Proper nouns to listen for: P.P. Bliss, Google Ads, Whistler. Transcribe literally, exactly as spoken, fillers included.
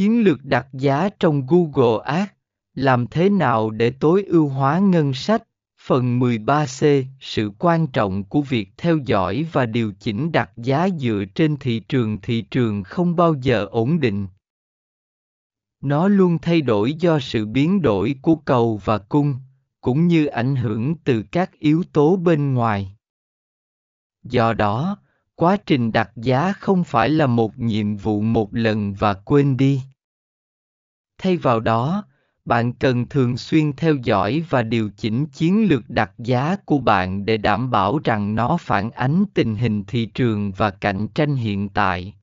Chiến lược đặt giá trong Google Ads, làm thế nào để tối ưu hóa ngân sách? Phần mười ba C, sự quan trọng của việc theo dõi và điều chỉnh đặt giá dựa trên thị trường. Thị trường không bao giờ ổn định. Nó luôn thay đổi do sự biến đổi của cầu và cung, cũng như ảnh hưởng từ các yếu tố bên ngoài. Do đó, quá trình đặt giá không phải là một nhiệm vụ một lần và quên đi. Thay vào đó, bạn cần thường xuyên theo dõi và điều chỉnh chiến lược đặt giá của bạn để đảm bảo rằng nó phản ánh tình hình thị trường và cạnh tranh hiện tại.